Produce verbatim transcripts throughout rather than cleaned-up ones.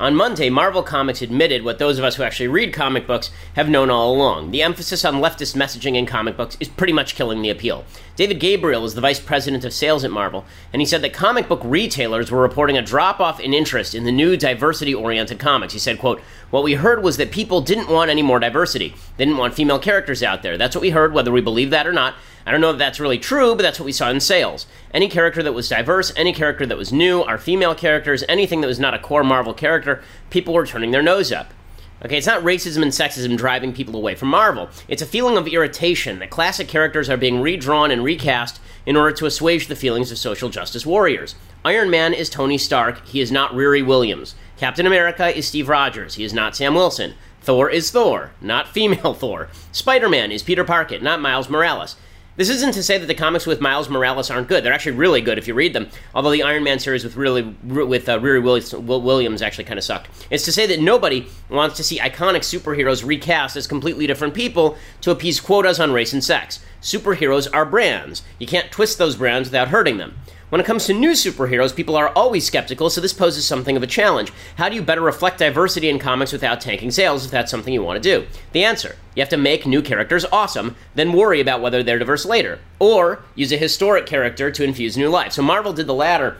On Monday, Marvel Comics admitted what those of us who actually read comic books have known all along. The emphasis on leftist messaging in comic books is pretty much killing the appeal. David Gabriel is the vice president of sales at Marvel, and he said that comic book retailers were reporting a drop-off in interest in the new diversity-oriented comics. He said, quote, "What we heard was that people didn't want any more diversity. They didn't want female characters out there. That's what we heard, whether we believe that or not. I don't know if that's really true, but that's what we saw in sales. Any character that was diverse, any character that was new, our female characters, anything that was not a core Marvel character, people were turning their nose up." Okay, it's not racism and sexism driving people away from Marvel. It's a feeling of irritation that classic characters are being redrawn and recast in order to assuage the feelings of social justice warriors. Iron Man is Tony Stark. He is not Riri Williams. Captain America is Steve Rogers. He is not Sam Wilson. Thor is Thor, not female Thor. Spider-Man is Peter Parker, not Miles Morales. This isn't to say that the comics with Miles Morales aren't good. They're actually really good if you read them, although the Iron Man series with really with uh, Riri Williams, Williams actually kind of sucked. It's to say that nobody wants to see iconic superheroes recast as completely different people to appease quotas on race and sex. Superheroes are brands. You can't twist those brands without hurting them. When it comes to new superheroes, people are always skeptical, so this poses something of a challenge. How do you better reflect diversity in comics without tanking sales, if that's something you want to do? The answer: you have to make new characters awesome, then worry about whether they're diverse later. Or use a historic character to infuse new life. So Marvel did the latter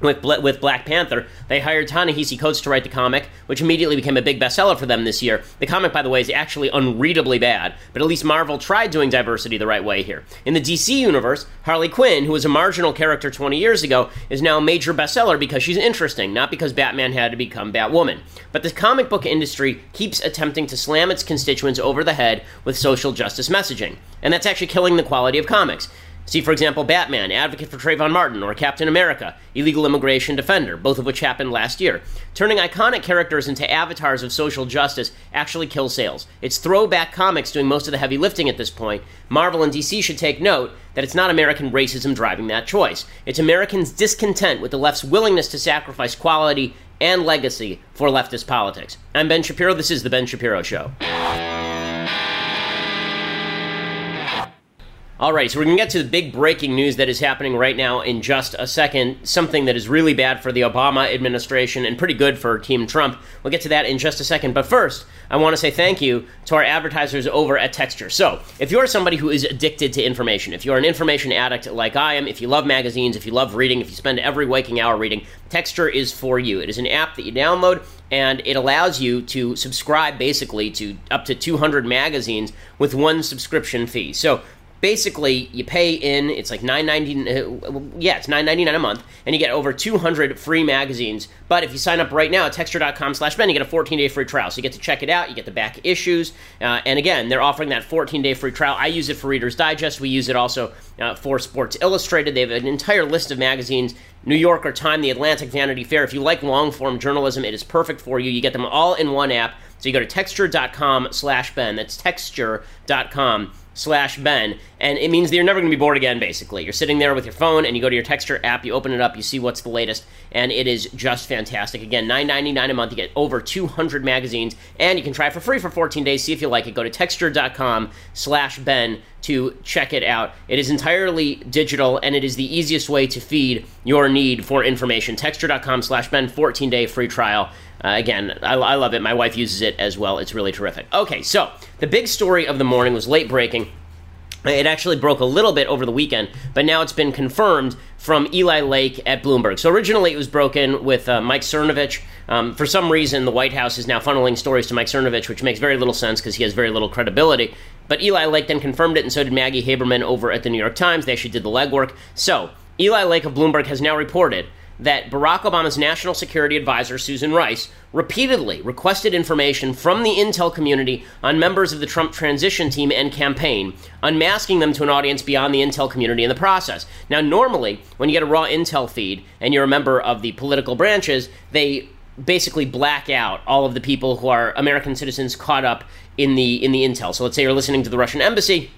with with Black Panther. They hired Ta-Nehisi Coates to write the comic, which immediately became a big bestseller for them this year. The comic, by the way, is actually unreadably bad, but at least Marvel tried doing diversity the right way here. In the D C universe, Harley Quinn, who was a marginal character twenty years ago, is now a major bestseller because she's interesting, not because Batman had to become Batwoman. But the comic book industry keeps attempting to slam its constituents over the head with social justice messaging, and that's actually killing the quality of comics. See, for example, Batman, advocate for Trayvon Martin, or Captain America, illegal immigration defender, both of which happened last year. Turning iconic characters into avatars of social justice actually kills sales. It's throwback comics doing most of the heavy lifting at this point. Marvel and D C should take note that it's not American racism driving that choice. It's Americans' discontent with the left's willingness to sacrifice quality and legacy for leftist politics. I'm Ben Shapiro. This is The Ben Shapiro Show. Alright, so we're going to get to the big breaking news that is happening right now in just a second. Something that is really bad for the Obama administration and pretty good for Team Trump. We'll get to that in just a second. But first, I want to say thank you to our advertisers over at Texture. So, if you're somebody who is addicted to information, if you're an information addict like I am, if you love magazines, if you love reading, if you spend every waking hour reading, Texture is for you. It is an app that you download, and it allows you to subscribe basically to up to two hundred magazines with one subscription fee. So, basically, you pay in, it's like nine ninety-nine, yeah, it's nine ninety-nine a month, and you get over two hundred free magazines. But if you sign up right now at texture dot com slash ben, you get a fourteen-day free trial. So you get to check it out, you get the back issues, uh, and again, they're offering that fourteen-day free trial. I use it for Reader's Digest. We use it also uh, for Sports Illustrated. They have an entire list of magazines: New Yorker, Time, The Atlantic, Vanity Fair. If you like long-form journalism, it is perfect for you. You get them all in one app. So you go to texture dot com slash ben. That's texture dot com slash Ben, and it means that you're never going to be bored again, basically. You're sitting there with your phone, and you go to your Texture app, you open it up, you see what's the latest, and it is just fantastic. Again, nine ninety-nine a month, you get over two hundred magazines, and you can try it for free for fourteen days, see if you like it. Go to texture dot com slash Ben to check it out. It is entirely digital, and it is the easiest way to feed your need for information. Texture dot com slash Ben, fourteen-day free trial. Uh, again, I, I love it. My wife uses it as well. It's really terrific. Okay, so the big story of the morning was late breaking. It actually broke a little bit over the weekend, but now it's been confirmed from Eli Lake at Bloomberg. So originally it was broken with uh, Mike Cernovich. Um, for some reason, the White House is now funneling stories to Mike Cernovich, which makes very little sense because he has very little credibility. But Eli Lake then confirmed it, and so did Maggie Haberman over at the New York Times. They actually did the legwork. So Eli Lake of Bloomberg has now reported that Barack Obama's national security advisor, Susan Rice, repeatedly requested information from the intel community on members of the Trump transition team and campaign, unmasking them to an audience beyond the intel community in the process. Now, normally, when you get a raw intel feed and you're a member of the political branches, they basically black out all of the people who are American citizens caught up in the, in the intel. So let's say you're listening to the Russian embassy,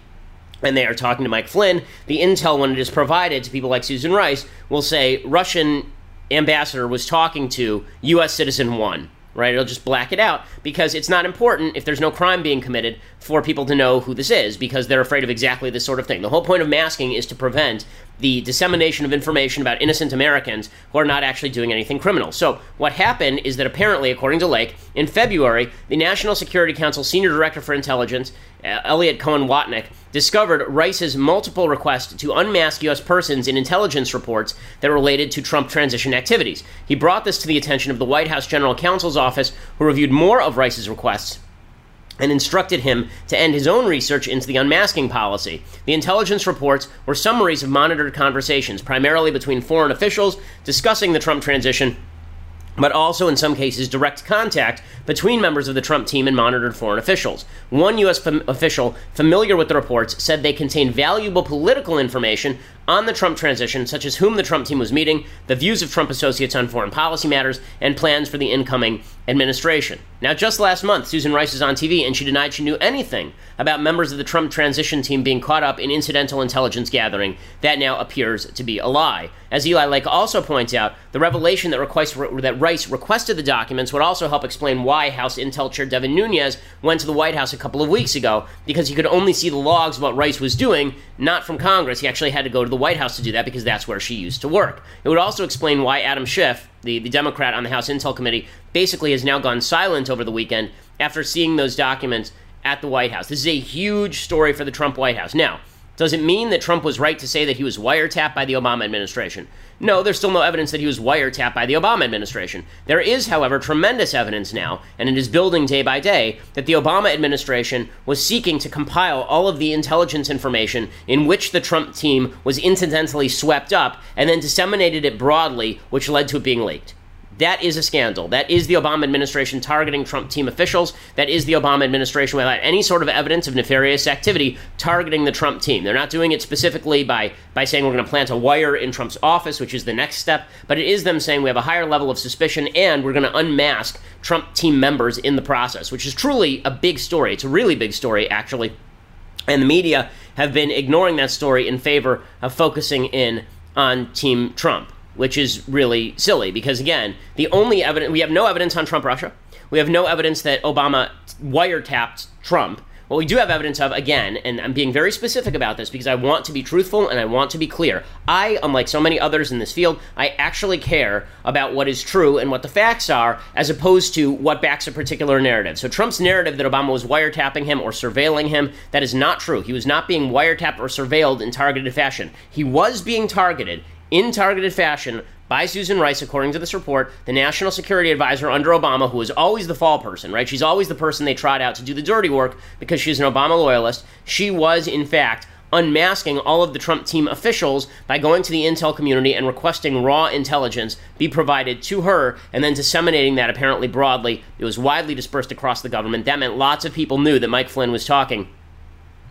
and they are talking to Mike Flynn. The intel, when it is provided to people like Susan Rice, will say Russian ambassador was talking to U S citizen one, right? It'll just black it out because it's not important if there's no crime being committed for people to know who this is because they're afraid of exactly this sort of thing. The whole point of masking is to prevent the dissemination of information about innocent Americans who are not actually doing anything criminal. So what happened is that apparently, according to Lake, in February, the National Security Council Senior Director for Intelligence, uh, Elliot Cohen-Watnick, discovered Rice's multiple requests to unmask U S persons in intelligence reports that related to Trump transition activities. He brought this to the attention of the White House General Counsel's office, who reviewed more of Rice's requests and instructed him to end his own research into the unmasking policy. The intelligence reports were summaries of monitored conversations, primarily between foreign officials discussing the Trump transition, but also in some cases direct contact between members of the Trump team and monitored foreign officials. One U S fam- official familiar with the reports said they contained valuable political information on the Trump transition, such as whom the Trump team was meeting, the views of Trump associates on foreign policy matters, and plans for the incoming administration. Now, just last month, Susan Rice was on T V and she denied she knew anything about members of the Trump transition team being caught up in incidental intelligence gathering. That now appears to be a lie. As Eli Lake also points out, the revelation that, request, that Rice requested the documents would also help explain why House Intel Chair Devin Nunes went to the White House a couple of weeks ago, because he could only see the logs of what Rice was doing, not from Congress. He actually had to go to the White House to do that because that's where she used to work. It would also explain why Adam Schiff, the, the Democrat on the House Intel Committee, basically has now gone silent over the weekend after seeing those documents at the White House. This is a huge story for the Trump White House. Now, does it mean that Trump was right to say that he was wiretapped by the Obama administration? No, there's still no evidence that he was wiretapped by the Obama administration. There is, however, tremendous evidence now, and it is building day by day, that the Obama administration was seeking to compile all of the intelligence information in which the Trump team was incidentally swept up and then disseminated it broadly, which led to it being leaked. That is a scandal. That is the Obama administration targeting Trump team officials. That is the Obama administration without any sort of evidence of nefarious activity targeting the Trump team. They're not doing it specifically by, by saying we're going to plant a wire in Trump's office, which is the next step, but it is them saying we have a higher level of suspicion and we're going to unmask Trump team members in the process, which is truly a big story. It's a really big story, actually. And the media have been ignoring that story in favor of focusing in on Team Trump, which is really silly because, again, the only evidence, we have no evidence on Trump Russia. We have no evidence that Obama wiretapped Trump. What we do have evidence of, again, and I'm being very specific about this because I want to be truthful and I want to be clear. I, unlike so many others in this field, I actually care about what is true and what the facts are as opposed to what backs a particular narrative. So Trump's narrative that Obama was wiretapping him or surveilling him, that is not true. He was not being wiretapped or surveilled in targeted fashion. He was being targeted in targeted fashion by Susan Rice, according to this report, the national security advisor under Obama, who is always the fall person, right? She's always the person they trot out to do the dirty work because she's an Obama loyalist. She was, in fact, unmasking all of the Trump team officials by going to the intel community and requesting raw intelligence be provided to her and then disseminating that apparently broadly. It was widely dispersed across the government. That meant lots of people knew that Mike Flynn was talking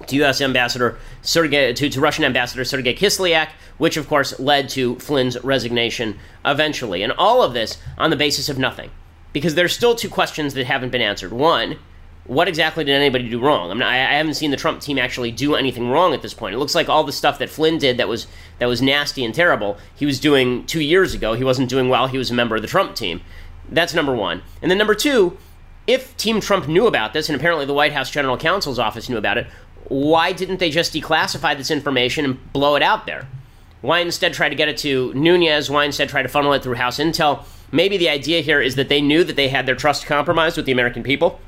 to U S Ambassador Sergei, to, to Russian Ambassador Sergei Kislyak, which of course led to Flynn's resignation eventually. And all of this on the basis of nothing, because there's still two questions that haven't been answered. One, what exactly did anybody do wrong? I mean, I haven't seen the Trump team actually do anything wrong at this point. It looks like all the stuff that Flynn did that was that was nasty and terrible, he was doing two years ago. He wasn't doing while he was a member of the Trump team. That's number one. And then number two, if Team Trump knew about this, and apparently the White House General Counsel's office knew about it, why didn't they just declassify this information and blow it out there? Why instead try to get it to Nunes? Why instead try to funnel it through House Intel? Maybe the idea here is that they knew that they had their trust compromised with the American people,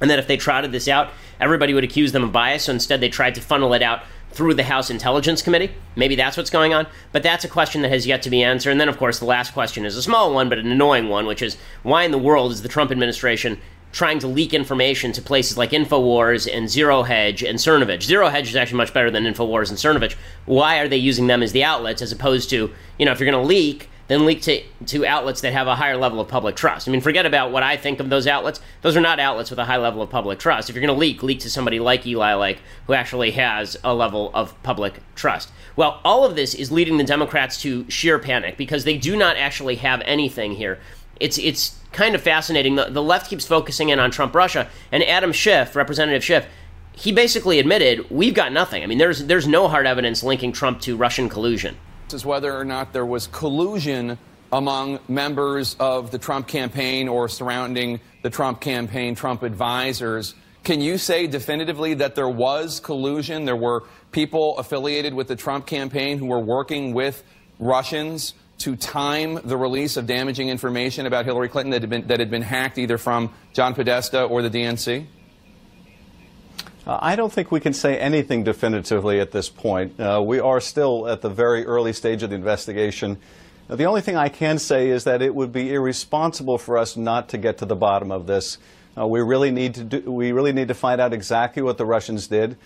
and that if they trotted this out, everybody would accuse them of bias, so instead they tried to funnel it out through the House Intelligence Committee. Maybe that's what's going on, but that's a question that has yet to be answered. And then, of course, the last question is a small one, but an annoying one, which is, why in the world is the Trump administration trying to leak information to places like InfoWars and Zero Hedge and Cernovich? Zero Hedge is actually much better than InfoWars and Cernovich. Why are they using them as the outlets as opposed to, you know, if you're going to leak, then leak to, to outlets that have a higher level of public trust? I mean, forget about what I think of those outlets. Those are not outlets with a high level of public trust. If you're going to leak, leak to somebody like Eli Lake, who actually has a level of public trust. Well, all of this is leading the Democrats to sheer panic because they do not actually have anything here. It's it's kind of fascinating. The, the left keeps focusing in on Trump Russia, and Adam Schiff, Representative Schiff, he basically admitted, we've got nothing. I mean, there's there's no hard evidence linking Trump to Russian collusion. Is whether or not there was collusion among members of the Trump campaign or surrounding the Trump campaign, Trump advisors. Can you say definitively that there was collusion? There were people affiliated with the Trump campaign who were working with Russians to time the release of damaging information about Hillary Clinton that had been, that had been hacked either from John Podesta or the D N C? Uh, I don't think we can say anything definitively at this point. Uh, we are still at the very early stage of the investigation. Now, the only thing I can say is that it would be irresponsible for us not to get to the bottom of this. Uh, we really need to do, we really need to find out exactly what the Russians did,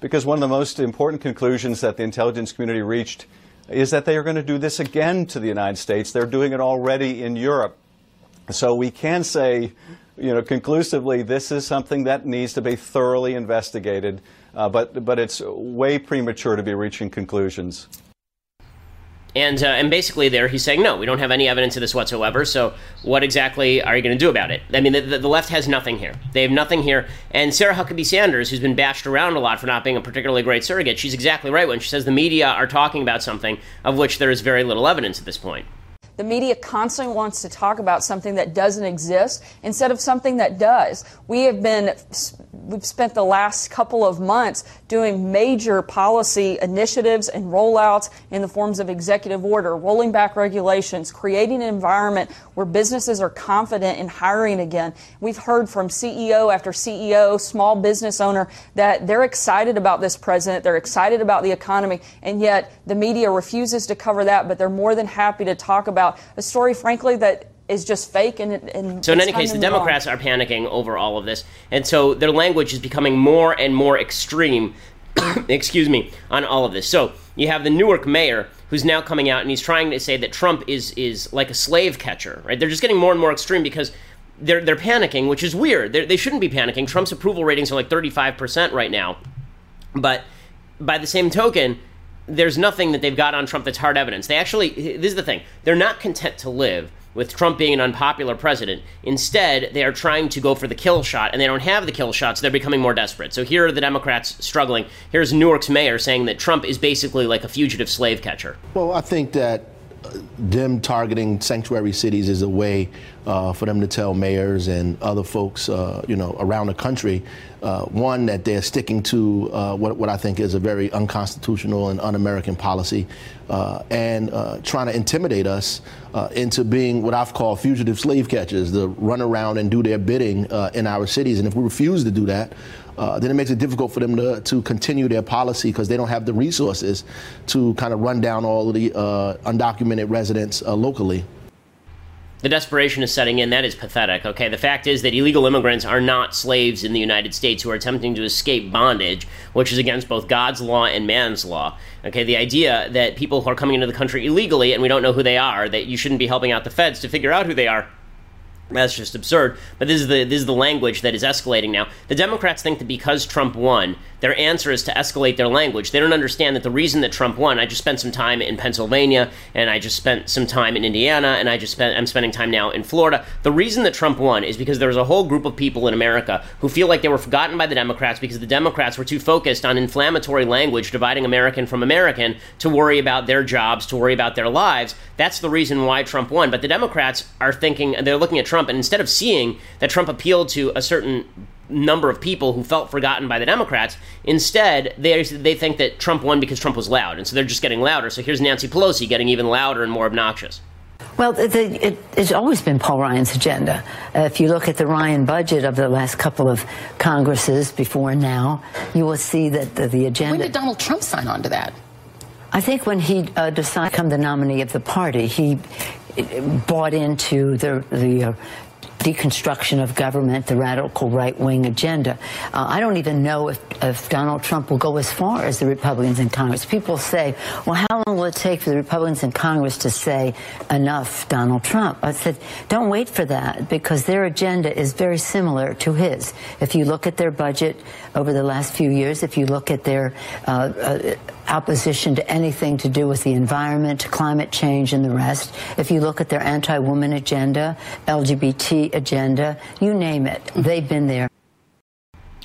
because one of the most important conclusions that the intelligence community reached is that they are going to do this again to the United States. They're doing it already in Europe. So we can say, you know, conclusively, this is something that needs to be thoroughly investigated, uh, but, but it's way premature to be reaching conclusions. And, uh, and basically there he's saying, no, we don't have any evidence of this whatsoever, so what exactly are you going to do about it? I mean, the, the left has nothing here. They have nothing here. And Sarah Huckabee Sanders, who's been bashed around a lot for not being a particularly great surrogate, she's exactly right when she says the media are talking about something of which there is very little evidence at this point. The media constantly wants to talk about something that doesn't exist instead of something that does. We have been, we've spent the last couple of months doing major policy initiatives and rollouts in the forms of executive order, rolling back regulations, creating an environment where businesses are confident in hiring again. We've heard from C E O after C E O, small business owner, that they're excited about this president, they're excited about the economy, and yet the media refuses to cover that, but they're more than happy to talk about a story, frankly, that is just fake. And, and so in any case, the Democrats are panicking over all of this. And so their language is becoming more and more extreme, excuse me, on all of this. So you have the Newark mayor who's now coming out and he's trying to say that Trump is is like a slave catcher, right? They're just getting more and more extreme because they're, they're panicking, which is weird. They're, they shouldn't be panicking. Trump's approval ratings are like thirty-five percent right now. But by the same token, there's nothing that they've got on Trump that's hard evidence. They actually, this is the thing, they're not content to live with Trump being an unpopular president. Instead, they are trying to go for the kill shot, and they don't have the kill shots. So they're becoming more desperate. So here are the Democrats struggling. Here's Newark's mayor saying that Trump is basically like a fugitive slave catcher. Well, I think that them targeting sanctuary cities is a way uh, for them to tell mayors and other folks, uh, you know, around the country, uh, one, that they're sticking to uh, what, what I think is a very unconstitutional and un-American policy, uh, and uh, trying to intimidate us uh, into being what I've called fugitive slave catchers, to run around and do their bidding uh, in our cities. And if we refuse to do that, Uh, then it makes it difficult for them to, to continue their policy, because they don't have the resources to kind of run down all of the uh, undocumented residents uh, locally. The desperation is setting in. That is pathetic. Okay, the fact is that illegal immigrants are not slaves in the United States who are attempting to escape bondage, which is against both God's law and man's law. Okay, the idea that people who are coming into the country illegally and we don't know who they are, that you shouldn't be helping out the feds to figure out who they are, that's just absurd. But this is the this is the language that is escalating now. The Democrats think that because Trump won, their answer is to escalate their language. They don't understand that the reason that Trump won, I just spent some time in Pennsylvania, and I just spent some time in Indiana, and I just spent I'm spending time now in Florida. The reason that Trump won is because there was a whole group of people in America who feel like they were forgotten by the Democrats because the Democrats were too focused on inflammatory language, dividing American from American, to worry about their jobs, to worry about their lives. That's the reason why Trump won. But the Democrats are thinking, they're looking at Trump, and instead of seeing that Trump appealed to a certain number of people who felt forgotten by the Democrats, instead they they think that Trump won because Trump was loud, and so they're just getting louder. So here's Nancy Pelosi getting even louder and more obnoxious. Well, the, it, it's always been Paul Ryan's agenda. Uh, if you look at the Ryan budget of the last couple of Congresses before now, you will see that the, the agenda... When did Donald Trump sign on to that? I think when he uh, decided to become the nominee of the party, he bought into the, the uh, deconstruction of government, the radical right-wing agenda. Uh, I don't even know if, if Donald Trump will go as far as the Republicans in Congress. People say, well, how long will it take for the Republicans in Congress to say, enough, Donald Trump? I said, don't wait for that, because their agenda is very similar to his. If you look at their budget over the last few years, if you look at their uh, uh, opposition to anything to do with the environment, climate change, and the rest, if you look at their anti-woman agenda, L G B T agenda, you name it, they've been there.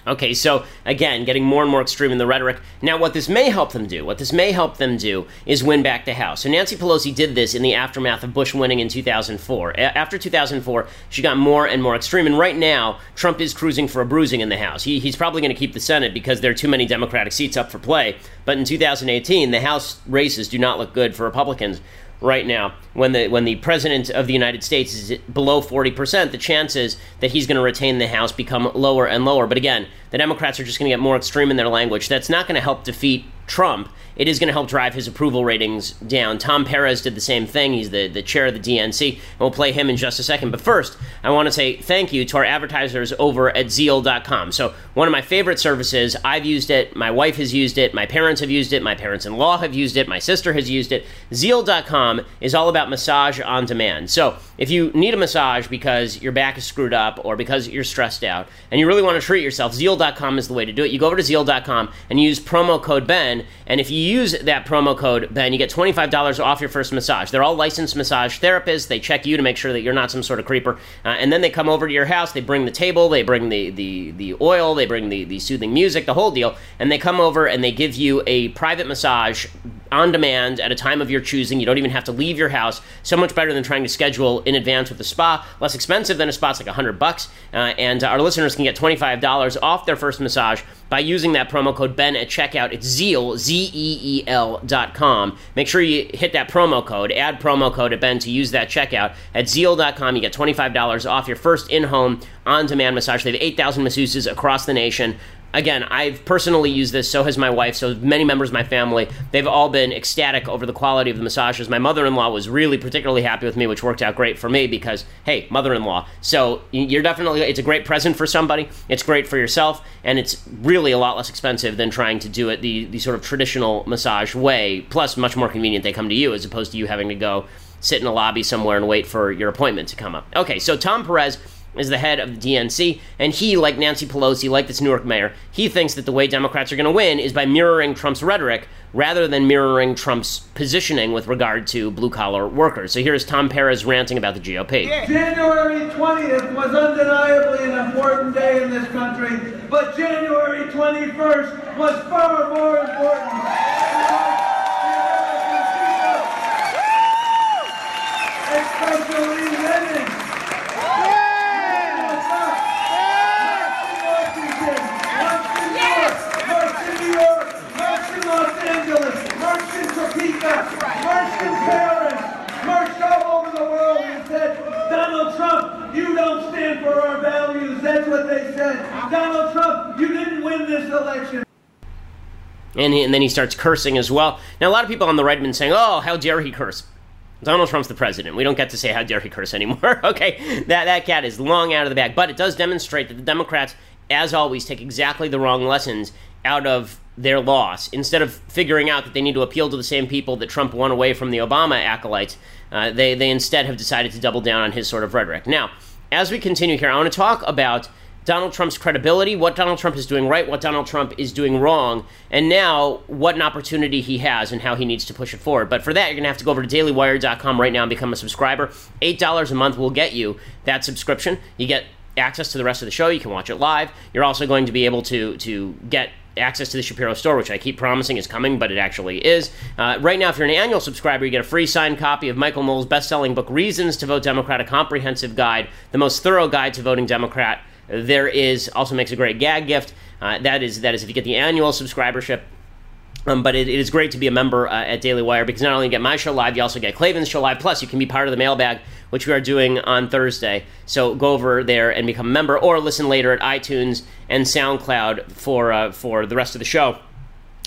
Okay, so again, getting more and more extreme in the rhetoric. Now, what this may help them do, what this may help them do is win back the House. So Nancy Pelosi did this in the aftermath of Bush winning in two thousand four. A- after two thousand four, she got more and more extreme. And right now, Trump is cruising for a bruising in the House. He, he's probably going to keep the Senate because there are too many Democratic seats up for play. But in two thousand eighteen, the House races do not look good for Republicans. Right now, when the when the president of the United States is below forty percent, the chances that he's going to retain the House become lower and lower. But again, the Democrats are just going to get more extreme in their language. That's not going to help defeat Trump. It is going to help drive his approval ratings down. Tom Perez did the same thing. He's the, the chair of the D N C, and we'll play him in just a second. But first, I want to say thank you to our advertisers over at Zeal dot com. So one of my favorite services, I've used it, my wife has used it, my parents have used it, my parents-in-law have used it, my sister has used it. Zeal dot com is all about massage on demand. So if you need a massage because your back is screwed up or because you're stressed out and you really want to treat yourself, Zeal dot com is the way to do it. You go over to Zeal dot com and use promo code Ben, and if you use that promo code Ben, you get twenty-five dollars off your first massage. They're all licensed massage therapists. They check you to make sure that you're not some sort of creeper. Uh, and then they come over to your house. They bring the table. They bring the the, the oil. They bring the, the soothing music, the whole deal. And they come over and they give you a private massage on demand at a time of your choosing. You don't even have to leave your house. So much better than trying to schedule in advance with a spa. Less expensive than a spa. It's like one hundred bucks. Uh, and uh, our listeners can get twenty-five dollars off their first massage by using that promo code Ben at checkout. It's Zeal, Z E E L dot com. Make sure you hit that promo code. Add promo code at Ben to use that checkout. At Zeal dot com, you get twenty-five dollars off your first in-home on-demand massage. They have eight thousand masseuses across the nation. Again, I've personally used this, so has my wife, so many members of my family. They've all been ecstatic over the quality of the massages. My mother-in-law was really particularly happy with me, which worked out great for me because, hey, mother-in-law. So you're definitely, it's a great present for somebody, it's great for yourself, and it's really a lot less expensive than trying to do it the, the sort of traditional massage way, plus much more convenient. They come to you as opposed to you having to go sit in a lobby somewhere and wait for your appointment to come up. Okay, so Tom Perez is the head of the D N C, and he, like Nancy Pelosi, like this Newark mayor, he thinks that the way Democrats are going to win is by mirroring Trump's rhetoric rather than mirroring Trump's positioning with regard to blue-collar workers. So here's Tom Perez ranting about the G O P. January twentieth was undeniably an important day in this country, but January twenty-first was far more important. Especially women. And, he, and then he starts cursing as well. Now, a lot of people on the right have been saying, oh, how dare he curse? Donald Trump's the president. We don't get to say how dare he curse anymore, okay? That, that cat is long out of the bag. But it does demonstrate that the Democrats, as always, take exactly the wrong lessons out of their loss. Instead of figuring out that they need to appeal to the same people that Trump won away from the Obama acolytes, uh, they, they instead have decided to double down on his sort of rhetoric. Now, as we continue here, I want to talk about Donald Trump's credibility, what Donald Trump is doing right, what Donald Trump is doing wrong, and now what an opportunity he has and how he needs to push it forward. But for that, you're going to have to go over to Daily Wire dot com right now and become a subscriber. eight dollars a month will get you that subscription. You get access to the rest of the show. You can watch it live. You're also going to be able to, to get access to the Shapiro store, which I keep promising is coming, but it actually is. Uh, right now, if you're an annual subscriber, you get a free signed copy of Michael Moehl's best-selling book, Reasons to Vote Democrat, a comprehensive guide, the most thorough guide to voting Democrat there is. Also makes a great gag gift. Uh, that is that is if you get the annual subscribership. Um, but it, it is great to be a member uh, at Daily Wire, because not only get my show live, you also get Clavin's show live. Plus, you can be part of the mailbag, which we are doing on Thursday. So go over there and become a member, or listen later at iTunes and SoundCloud for uh, for the rest of the show.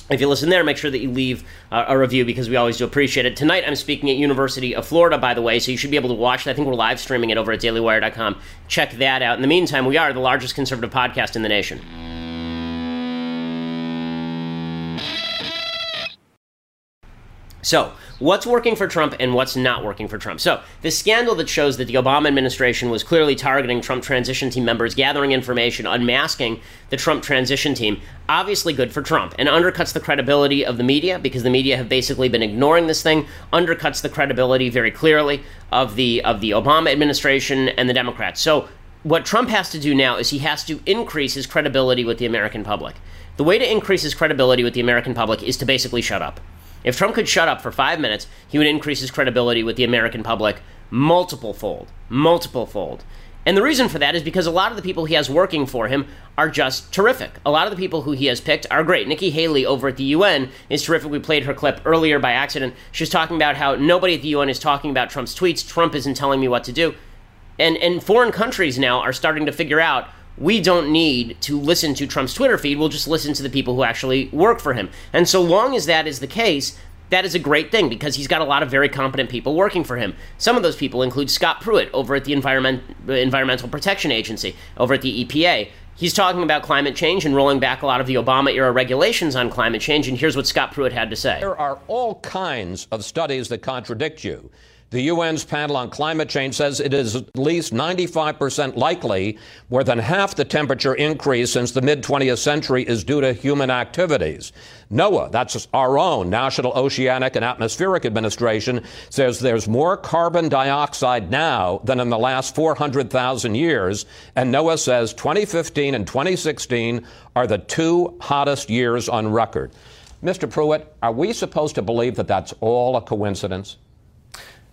If you listen there, make sure that you leave uh, a review, because we always do appreciate it. Tonight, I'm speaking at University of Florida, by the way, so you should be able to watch that. I think we're live streaming it over at Daily Wire dot com. Check that out. In the meantime, we are the largest conservative podcast in the nation. So, what's working for Trump and what's not working for Trump? So, the scandal that shows that the Obama administration was clearly targeting Trump transition team members, gathering information, unmasking the Trump transition team, obviously good for Trump, and undercuts the credibility of the media, because the media have basically been ignoring this thing, undercuts the credibility very clearly of the of the Obama administration and the Democrats. So, what Trump has to do now is he has to increase his credibility with the American public. The way to increase his credibility with the American public is to basically shut up. If Trump could shut up for five minutes, he would increase his credibility with the American public multiple fold, multiple fold. And the reason for that is because a lot of the people he has working for him are just terrific. A lot of the people who he has picked are great. Nikki Haley over at the U N is terrific. We played her clip earlier by accident. She was talking about how nobody at the U N is talking about Trump's tweets. Trump isn't telling me what to do. And, and foreign countries now are starting to figure out, we don't need to listen to Trump's Twitter feed. We'll just listen to the people who actually work for him. And so long as that is the case, that is a great thing, because he's got a lot of very competent people working for him. Some of those people include Scott Pruitt over at the Environment, Environmental Protection Agency, over at the E P A. He's talking about climate change and rolling back a lot of the Obama-era regulations on climate change, and here's what Scott Pruitt had to say. There are all kinds of studies that contradict you. The U N's panel on climate change says it is at least ninety-five percent likely more than half the temperature increase since the mid-twentieth century is due to human activities. NOAA, that's our own National Oceanic and Atmospheric Administration, says there's more carbon dioxide now than in the last four hundred thousand years. And NOAA says twenty fifteen and twenty sixteen are the two hottest years on record. Mister Pruitt, are we supposed to believe that that's all a coincidence?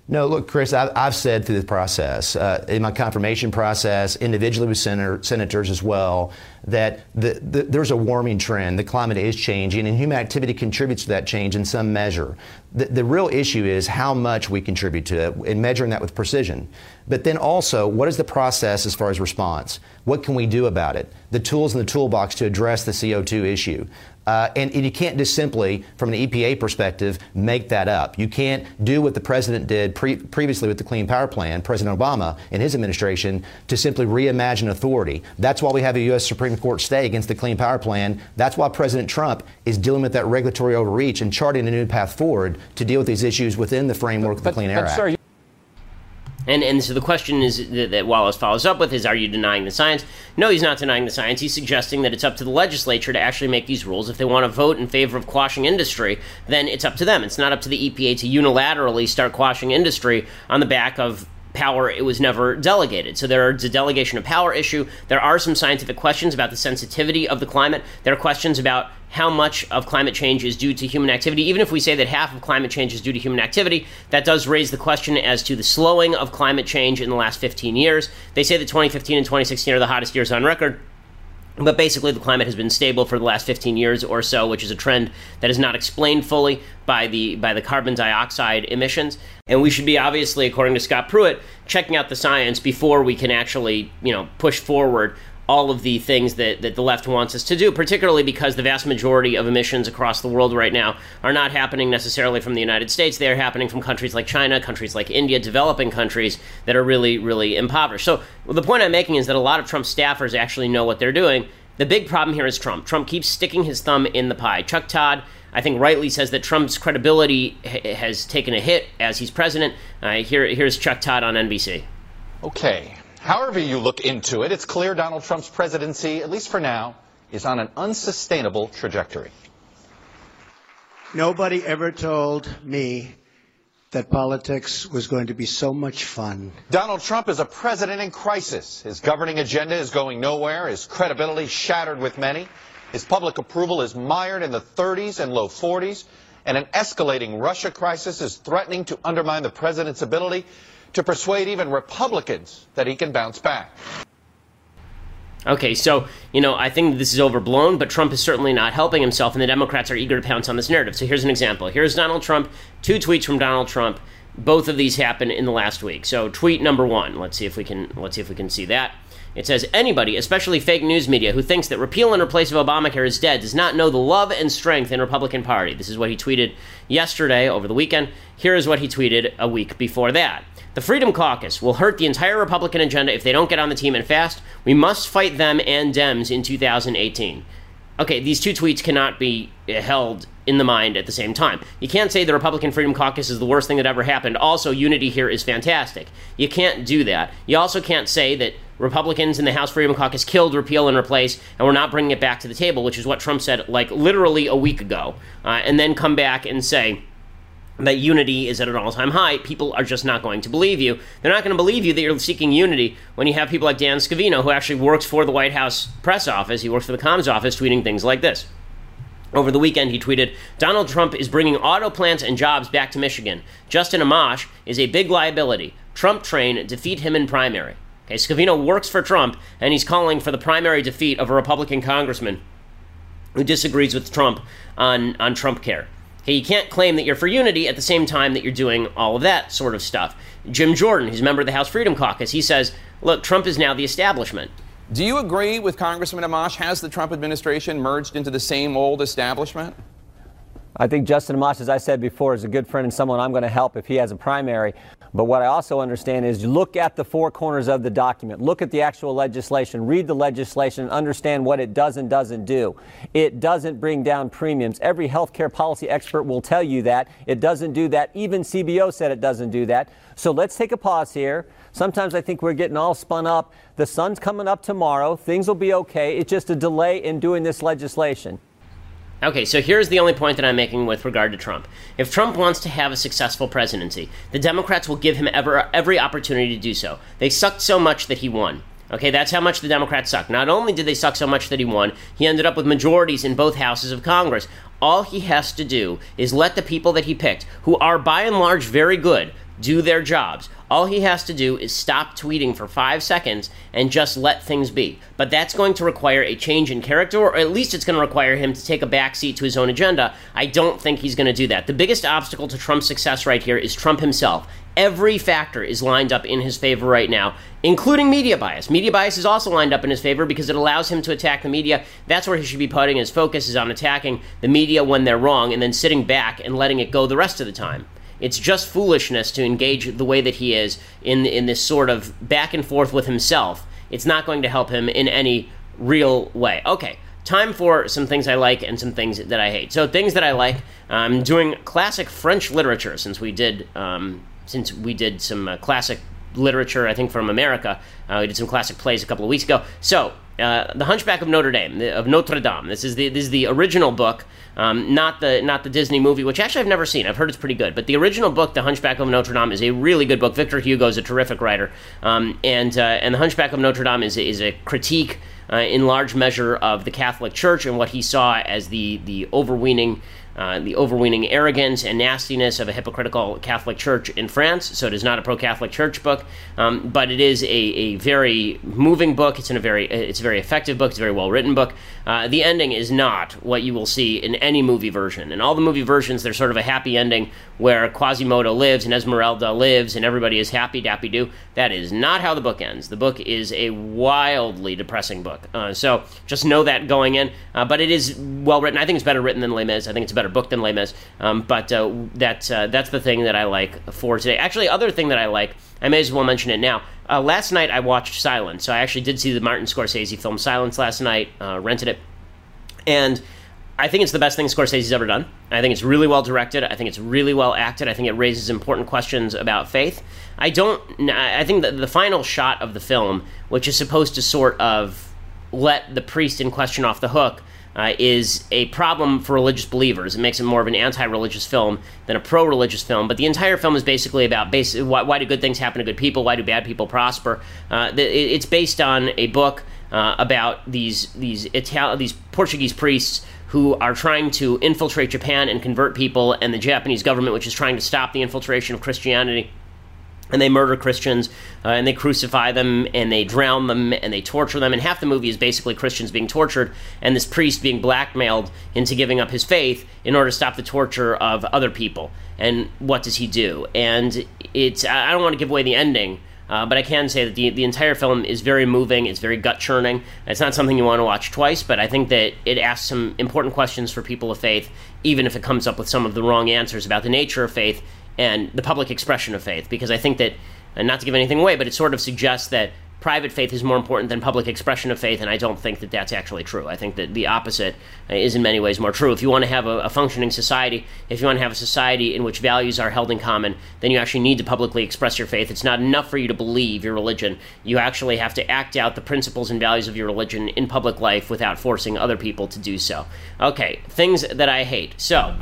No, look, Chris, I, I've said through the process, uh, in my confirmation process, individually with senator, senators as well, that the, the, there's a warming trend. The climate is changing, and human activity contributes to that change in some measure. The, the real issue is how much we contribute to it and measuring that with precision. But then also, what is the process as far as response? What can we do about it? The tools in the toolbox to address the C O two issue. Uh, and, and you can't just simply, from an E P A perspective, make that up. You can't do what the president did pre- previously with the Clean Power Plan, President Obama and his administration, to simply reimagine authority. That's why we have a U S Supreme Court stay against the Clean Power Plan. That's why President Trump is dealing with that regulatory overreach and charting a new path forward to deal with these issues within the framework but, of the but, Clean Air Act. Sir, you- And and so the question is that, that Wallace follows up with is, are you denying the science? No, he's not denying the science. He's suggesting that it's up to the legislature to actually make these rules. If they want to vote in favor of quashing industry, then it's up to them. It's not up to the E P A to unilaterally start quashing industry on the back of power it was never delegated. So there's a delegation of power issue. There are some scientific questions about the sensitivity of the climate. There are questions about how much of climate change is due to human activity. Even if we say that half of climate change is due to human activity, that does raise the question as to the slowing of climate change in the last fifteen years. They say that twenty fifteen and twenty sixteen are the hottest years on record. But basically, the climate has been stable for the last fifteen years or so, which is a trend that is not explained fully by the by the carbon dioxide emissions. And we should be, obviously, according to Scott Pruitt, checking out the science before we can actually, you know, push forward all of the things that, that the left wants us to do, particularly because the vast majority of emissions across the world right now are not happening necessarily from the United States. They are happening from countries like China, countries like India, developing countries that are really, really impoverished. So well, the point I'm making is that a lot of Trump's staffers actually know what they're doing. The big problem here is Trump. Trump keeps sticking his thumb in the pie. Chuck Todd, I think, rightly says that Trump's credibility ha- has taken a hit as he's president. Uh, here, here's Chuck Todd on N B C. Okay. However you look into it, it's clear Donald Trump's presidency, at least for now, is on an unsustainable trajectory. Nobody ever told me that politics was going to be so much fun. Donald Trump is a president in crisis. His governing agenda is going nowhere. His credibility shattered with many. His public approval is mired in the thirties and low forties. And an escalating Russia crisis is threatening to undermine the president's ability to persuade even Republicans that he can bounce back. Okay, so, you know, I think this is overblown, but Trump is certainly not helping himself, and the Democrats are eager to pounce on this narrative. So here's an example. Here's Donald Trump, two tweets from Donald Trump. Both of these happened in the last week. So tweet number one. Let's see if we can let's see if we can see that. It says, anybody, especially fake news media, who thinks that repeal and replace of Obamacare is dead does not know the love and strength in Republican Party. This is what he tweeted yesterday over the weekend. Here is what he tweeted a week before that. The Freedom Caucus will hurt the entire Republican agenda if they don't get on the team and fast. We must fight them and Dems in two thousand eighteen. Okay, these two tweets cannot be held in the mind at the same time. You can't say the Republican Freedom Caucus is the worst thing that ever happened. Also, unity here is fantastic. You can't do that. You also can't say that Republicans in the House Freedom Caucus killed repeal and replace, and we're not bringing it back to the table, which is what Trump said, like, literally a week ago, uh, and then come back and say that unity is at an all-time high, people are just not going to believe you. They're not going to believe you that you're seeking unity when you have people like Dan Scavino, who actually works for the White House press office, he works for the comms office, tweeting things like this. Over the weekend, he tweeted, Donald Trump is bringing auto plants and jobs back to Michigan. Justin Amash is a big liability. Trump train, defeat him in primary. Okay, Scavino works for Trump, and he's calling for the primary defeat of a Republican congressman who disagrees with Trump on, on Trump care. Okay, you can't claim that you're for unity at the same time that you're doing all of that sort of stuff. Jim Jordan, who's a member of the House Freedom Caucus, he says, look, Trump is now the establishment. Do you agree with Congressman Amash? Has the Trump administration merged into the same old establishment? I think Justin Amash, as I said before, is a good friend and someone I'm going to help if he has a primary. But what I also understand is look at the four corners of the document. Look at the actual legislation. Read the legislation and understand what it does and doesn't do. It doesn't bring down premiums. Every health care policy expert will tell you that. It doesn't do that. Even C B O said it doesn't do that. So let's take a pause here. Sometimes I think we're getting all spun up. The sun's coming up tomorrow. Things will be okay. It's just a delay in doing this legislation. Okay, so here's the only point that I'm making with regard to Trump. If Trump wants to have a successful presidency, the Democrats will give him ever, every opportunity to do so. They sucked so much that he won. Okay, that's how much the Democrats sucked. Not only did they suck so much that he won, he ended up with majorities in both houses of Congress. All he has to do is let the people that he picked, who are by and large very good, do their jobs. All he has to do is stop tweeting for five seconds and just let things be. But that's going to require a change in character, or at least it's going to require him to take a backseat to his own agenda. I don't think he's going to do that. The biggest obstacle to Trump's success right here is Trump himself. Every factor is lined up in his favor right now, including media bias. Media bias is also lined up in his favor because it allows him to attack the media. That's where he should be putting his focus, is on attacking the media when they're wrong and then sitting back and letting it go the rest of the time. It's just foolishness to engage the way that he is in in this sort of back and forth with himself. It's not going to help him in any real way. Okay, time for some things I like and some things that I hate. So things that I like, I'm um, doing classic French literature since we did um, since we did some uh, classic literature, I think, from America. Uh, we did some classic plays a couple of weeks ago. So Uh, the Hunchback of Notre Dame, the, of Notre Dame. This is the this is the original book, um, not the not the Disney movie, which actually I've never seen. I've heard it's pretty good, but the original book, The Hunchback of Notre Dame, is a really good book. Victor Hugo is a terrific writer, um, and uh, and The Hunchback of Notre Dame is is a critique uh, in large measure of the Catholic Church and what he saw as the the overweening. Uh, the overweening arrogance and nastiness of a hypocritical Catholic Church in France. So it is not a pro-Catholic Church book, um, but it is a, a very moving book. It's in a very it's a very effective book. It's a very well-written book. Uh, the ending is not what you will see in any movie version. In all the movie versions, there's sort of a happy ending where Quasimodo lives and Esmeralda lives and everybody is happy, dappy do. That is not how the book ends. The book is a wildly depressing book. Uh, so just know that going in. Uh, but it is well-written. I think it's better written than Les Mis. I think it's better book than Les Mis, um, but uh, that's uh, that's the thing that I like for today. Actually, other thing that I like, I may as well mention it now. Uh, last night I watched Silence, so I actually did see the Martin Scorsese film Silence last night, uh, rented it, and I think it's the best thing Scorsese's ever done. I think it's really well directed. I think it's really well acted. I think it raises important questions about faith. I don't, I think that the final shot of the film, which is supposed to sort of let the priest in question off the hook, Uh, is a problem for religious believers. It makes it more of an anti-religious film than a pro-religious film, but the entire film is basically about base, why, why do good things happen to good people, why do bad people prosper. Uh, the, it's based on a book uh, about these these Itali- these Portuguese priests who are trying to infiltrate Japan and convert people, and the Japanese government, which is trying to stop the infiltration of Christianity. And they murder Christians, uh, and they crucify them, and they drown them, and they torture them. And half the movie is basically Christians being tortured and this priest being blackmailed into giving up his faith in order to stop the torture of other people. And what does he do? And it's, I don't want to give away the ending, uh, but I can say that the, the entire film is very moving. It's very gut-churning. It's not something you want to watch twice, but I think that it asks some important questions for people of faith, even if it comes up with some of the wrong answers about the nature of faith and the public expression of faith, because I think that, and not to give anything away, but it sort of suggests that private faith is more important than public expression of faith, and I don't think that that's actually true. I think that the opposite is in many ways more true. If you want to have a, a functioning society, if you want to have a society in which values are held in common, then you actually need to publicly express your faith. It's not enough for you to believe your religion. You actually have to act out the principles and values of your religion in public life without forcing other people to do so. Okay, things that I hate. So...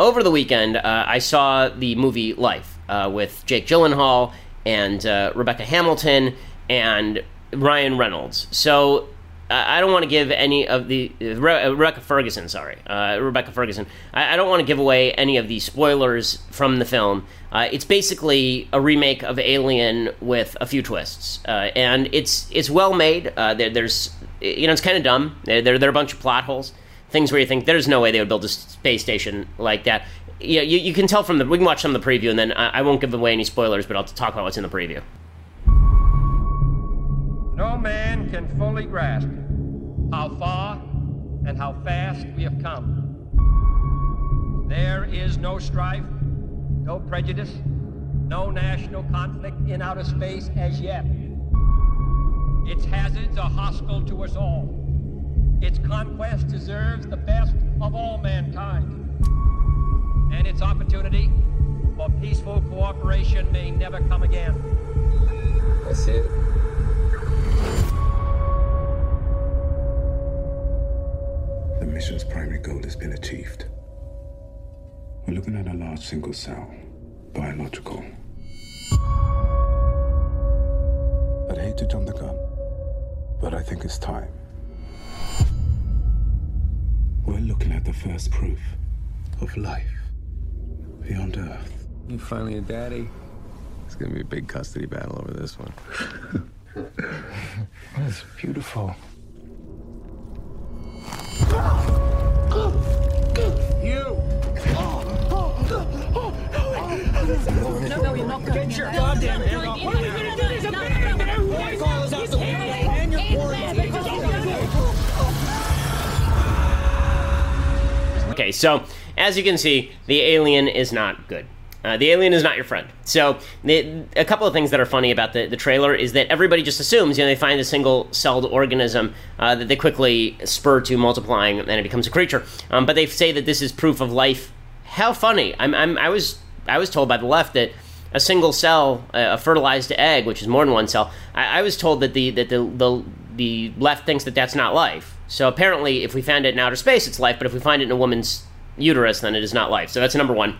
over the weekend, uh, I saw the movie Life uh, with Jake Gyllenhaal and uh, Rebecca Hamilton and Ryan Reynolds. So uh, I don't want to give any of the... Uh, Re- Rebecca Ferguson, sorry. Uh, Rebecca Ferguson. I, I don't want to give away any of the spoilers from the film. Uh, it's basically a remake of Alien with a few twists. Uh, and it's it's well made. Uh, there, there's... You know, it's kind of dumb. There, there, there are a bunch of plot holes. Things where you think, there's no way they would build a space station like that. You know, you, you can tell from the... We can watch some of the preview, and then I, I won't give away any spoilers, but I'll talk about what's in the preview. No man can fully grasp how far and how fast we have come. There is no strife, no prejudice, no national conflict in outer space as yet. Its hazards are hostile to us all. Its conquest deserves the best of all mankind. And its opportunity for peaceful cooperation may never come again. That's it. The mission's primary goal has been achieved. We're looking at a large single cell, biological. I'd hate to jump the gun, but I think it's time. We're looking at the first proof of life beyond Earth. You finally a daddy. It's gonna be a big custody battle over this one. That's beautiful. You! No, no, you're not going. Get your goddamn hand off! What are we gonna do? There's a man! That call is out the window! And you're quarantined! Okay, so as you can see, the alien is not good. Uh, the alien is not your friend. So the, a couple of things that are funny about the, the trailer is that everybody just assumes, you know, they find a single-celled organism uh, that they quickly spur to multiplying, and it becomes a creature. Um, but they say that this is proof of life. How funny! I'm, I'm, I was I was told by the left that a single cell, uh, a fertilized egg, which is more than one cell. I, I was told that the that the, the the left thinks that that's not life. So apparently, if we found it in outer space, it's life. But if we find it in a woman's uterus, then it is not life. So that's number one.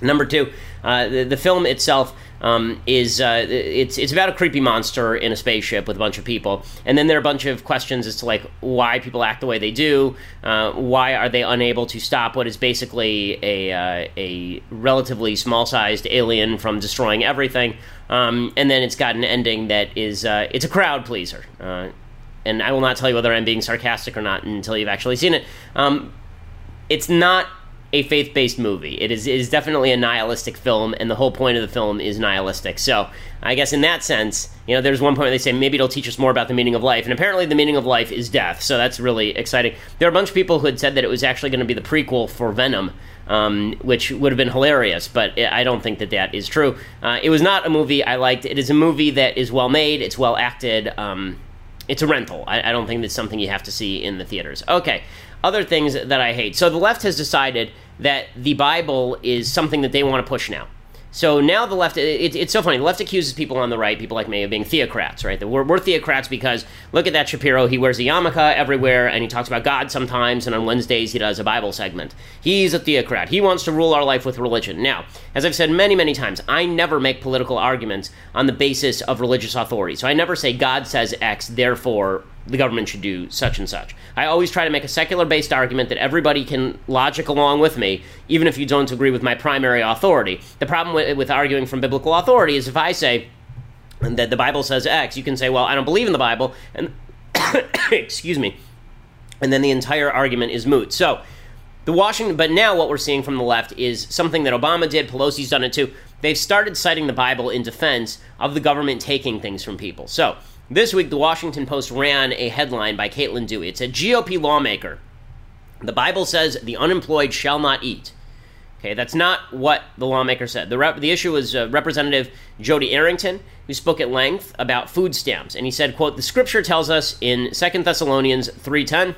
Number two, uh, the, the film itself um, is uh, it's it's about a creepy monster in a spaceship with a bunch of people, and then there are a bunch of questions as to like why people act the way they do, uh, why are they unable to stop what is basically a uh, a relatively small-sized alien from destroying everything, um, and then it's got an ending that is uh, it's a crowd pleaser, uh, and I will not tell you whether I'm being sarcastic or not until you've actually seen it. Um, it's not a faith-based movie. It is, it is definitely a nihilistic film, and the whole point of the film is nihilistic. So I guess in that sense, you know, there's one point where they say maybe it'll teach us more about the meaning of life, and apparently the meaning of life is death, so that's really exciting. There are a bunch of people who had said that it was actually going to be the prequel for Venom, um, which would have been hilarious, but I don't think that that is true. Uh, it was not a movie I liked. It is a movie that is well-made, it's well-acted, um, it's a rental. I, I don't think that's something you have to see in the theaters. Okay. Other things that I hate. So the left has decided that the Bible is something that they want to push now. So now the left, it, it's so funny, the left accuses people on the right, people like me, of being theocrats, right? That we're, we're theocrats because look at that Shapiro, he wears a yarmulke everywhere and he talks about God sometimes, and on Wednesdays he does a Bible segment. He's a theocrat. He wants to rule our life with religion. Now, as I've said many, many times, I never make political arguments on the basis of religious authority. So I never say God says X, therefore the government should do such and such. I always try to make a secular-based argument that everybody can logic along with me, even if you don't agree with my primary authority. The problem with, with arguing from biblical authority is if I say that the Bible says X, you can say, well, I don't believe in the Bible, and excuse me, and then the entire argument is moot. So, the Washington, but now what we're seeing from the left is something that Obama did, Pelosi's done it too. They've started citing the Bible in defense of the government taking things from people. So, this week, the Washington Post ran a headline by Caitlin Dewey. It said, G O P lawmaker, the Bible says the unemployed shall not eat. Okay, that's not what the lawmaker said. The rep- the issue was uh, Representative Jody Arrington, who spoke at length about food stamps. And he said, quote, the scripture tells us in Second Thessalonians three ten,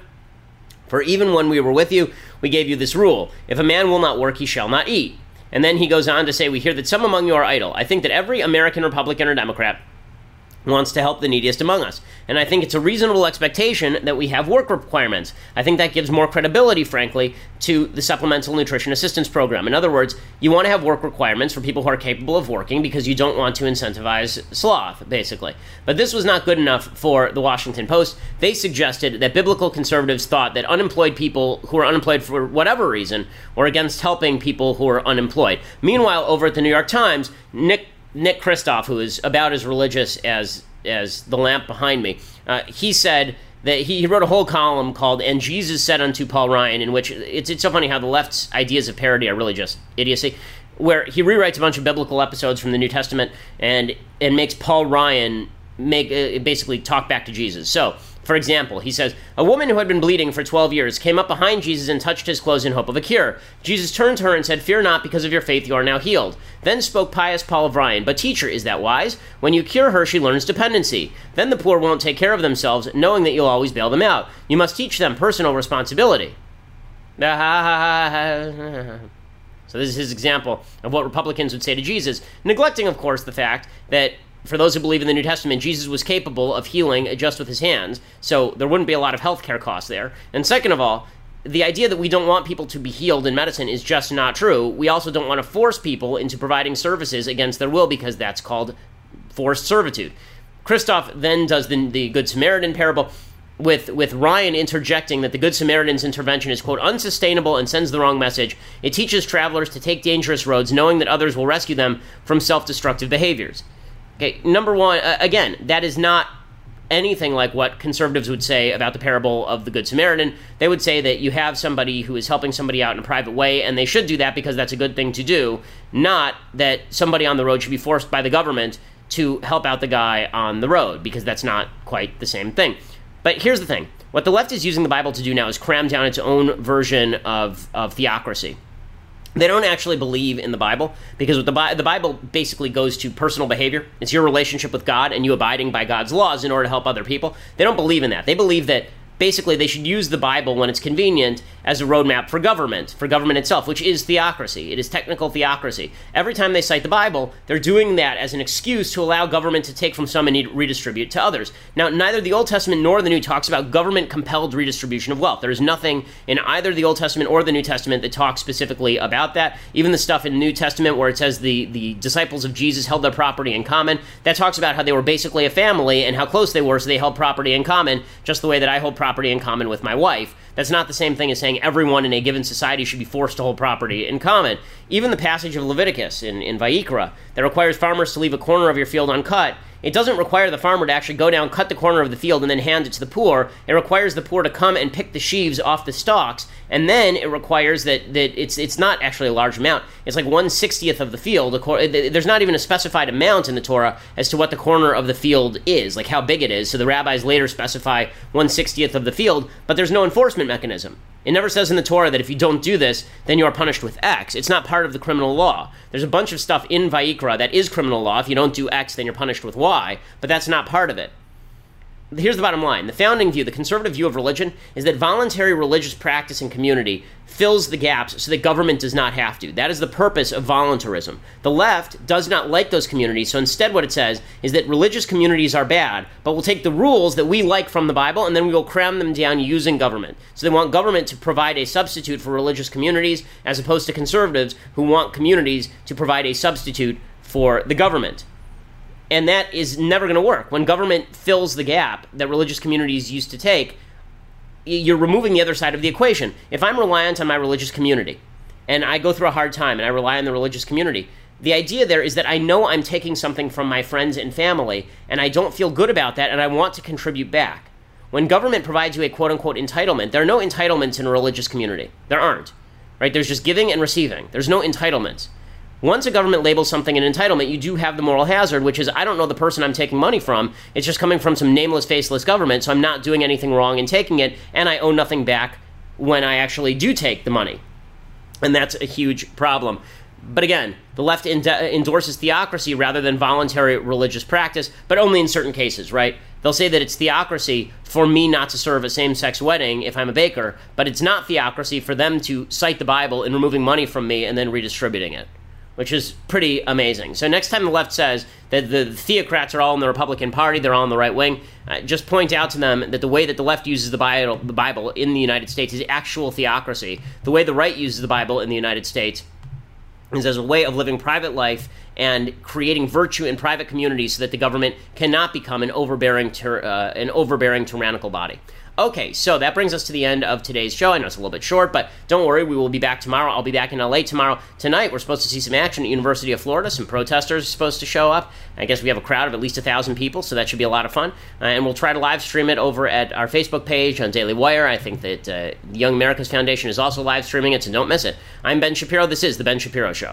for even when we were with you, we gave you this rule. If a man will not work, he shall not eat. And then he goes on to say, we hear that some among you are idle. I think that every American Republican or Democrat wants to help the neediest among us. And I think it's a reasonable expectation that we have work requirements. I think that gives more credibility, frankly, to the Supplemental Nutrition Assistance Program. In other words, you want to have work requirements for people who are capable of working because you don't want to incentivize sloth, basically. But this was not good enough for the Washington Post. They suggested that biblical conservatives thought that unemployed people who are unemployed for whatever reason were against helping people who are unemployed. Meanwhile, over at the New York Times, Nick Nick Kristof, who is about as religious as as the lamp behind me, uh, he said that he, he wrote a whole column called "And Jesus Said Unto Paul Ryan," in which it's it's so funny how the left's ideas of parody are really just idiocy, where he rewrites a bunch of biblical episodes from the New Testament and and makes Paul Ryan make uh, basically talk back to Jesus. So, for example, he says, a woman who had been bleeding for twelve years came up behind Jesus and touched his clothes in hope of a cure. Jesus turned to her and said, "Fear not, because of your faith you are now healed." Then spoke pious Paul of Ryan, "But teacher, is that wise? When you cure her, she learns dependency. Then the poor won't take care of themselves, knowing that you'll always bail them out. You must teach them personal responsibility." So this is his example of what Republicans would say to Jesus, neglecting, of course, the fact that for those who believe in the New Testament, Jesus was capable of healing just with his hands, so there wouldn't be a lot of healthcare costs there. And second of all, the idea that we don't want people to be healed in medicine is just not true. We also don't want to force people into providing services against their will, because that's called forced servitude. Kristof then does the, the Good Samaritan parable, with with Ryan interjecting that the Good Samaritan's intervention is, quote, unsustainable and sends the wrong message. It teaches travelers to take dangerous roads, knowing that others will rescue them from self-destructive behaviors. Okay, number one, uh, again, that is not anything like what conservatives would say about the parable of the Good Samaritan. They would say that you have somebody who is helping somebody out in a private way, and they should do that because that's a good thing to do, not that somebody on the road should be forced by the government to help out the guy on the road, because that's not quite the same thing. But here's the thing. What the left is using the Bible to do now is cram down its own version of, of theocracy. They don't actually believe in the Bible, because what the, Bi- the Bible basically goes to personal behavior. It's your relationship with God and you abiding by God's laws in order to help other people. They don't believe in that. They believe that basically they should use the Bible when it's convenient as a roadmap for government, for government itself, which is theocracy. It is technical theocracy. Every time they cite the Bible, they're doing that as an excuse to allow government to take from some and redistribute to others. Now, neither the Old Testament nor the New talks about government-compelled redistribution of wealth. There is nothing in either the Old Testament or the New Testament that talks specifically about that. Even the stuff in the New Testament where it says the, the disciples of Jesus held their property in common, that talks about how they were basically a family and how close they were, so they held property in common, just the way that I hold property in common with my wife. That's not the same thing as saying everyone in a given society should be forced to hold property in common. Even the passage of Leviticus in, in Vayikra that requires farmers to leave a corner of your field uncut, it doesn't require the farmer to actually go down, cut the corner of the field, and then hand it to the poor. It requires the poor to come and pick the sheaves off the stalks, and then it requires that, that it's it's not actually a large amount. It's like one sixtieth of the field. There's not even a specified amount in the Torah as to what the corner of the field is, like how big it is, so the rabbis later specify one sixtieth of the field, but there's no enforcement mechanism. It never says in the Torah that if you don't do this, then you are punished with X. It's not part of the criminal law. There's a bunch of stuff in Vayikra that is criminal law. If you don't do X, then you're punished with Y, but that's not part of it. Here's the bottom line. The founding view, the conservative view of religion, is that voluntary religious practice and community fills the gaps so that government does not have to. That is the purpose of voluntarism. The left does not like those communities, so instead what it says is that religious communities are bad, but we'll take the rules that we like from the Bible and then we will cram them down using government. So they want government to provide a substitute for religious communities, as opposed to conservatives who want communities to provide a substitute for the government. And that is never going to work. When government fills the gap that religious communities used to take, you're removing the other side of the equation. If I'm reliant on my religious community, and I go through a hard time and I rely on the religious community, the idea there is that I know I'm taking something from my friends and family, and I don't feel good about that, and I want to contribute back. When government provides you a quote-unquote entitlement, there are no entitlements in a religious community. There aren't. Right? There's just giving and receiving. There's no entitlements. Once a government labels something an entitlement, you do have the moral hazard, which is, I don't know the person I'm taking money from. It's just coming from some nameless, faceless government, so I'm not doing anything wrong in taking it, and I owe nothing back when I actually do take the money. And that's a huge problem. But again, the left ind- endorses theocracy rather than voluntary religious practice, but only in certain cases, right? They'll say that it's theocracy for me not to serve a same-sex wedding if I'm a baker, but it's not theocracy for them to cite the Bible in removing money from me and then redistributing it. which is pretty amazing. So next time the left says that the theocrats are all in the Republican Party, they're all in the right wing, uh, just point out to them that the way that the left uses the Bible, the Bible in the United States is actual theocracy. The way the right uses the Bible in the United States is as a way of living private life and creating virtue in private communities so that the government cannot become an overbearing, ter- uh, an overbearing tyrannical body. Okay, so that brings us to the end of today's show. I know it's a little bit short, but don't worry, we will be back tomorrow. I'll be back in L A tomorrow. Tonight, we're supposed to see some action at University of Florida. Some protesters are supposed to show up. I guess we have a crowd of at least one thousand people, so that should be a lot of fun. Uh, and we'll try to live stream it over at our Facebook page on Daily Wire. I think that uh, Young America's Foundation is also live streaming it, so don't miss it. I'm Ben Shapiro. This is The Ben Shapiro Show.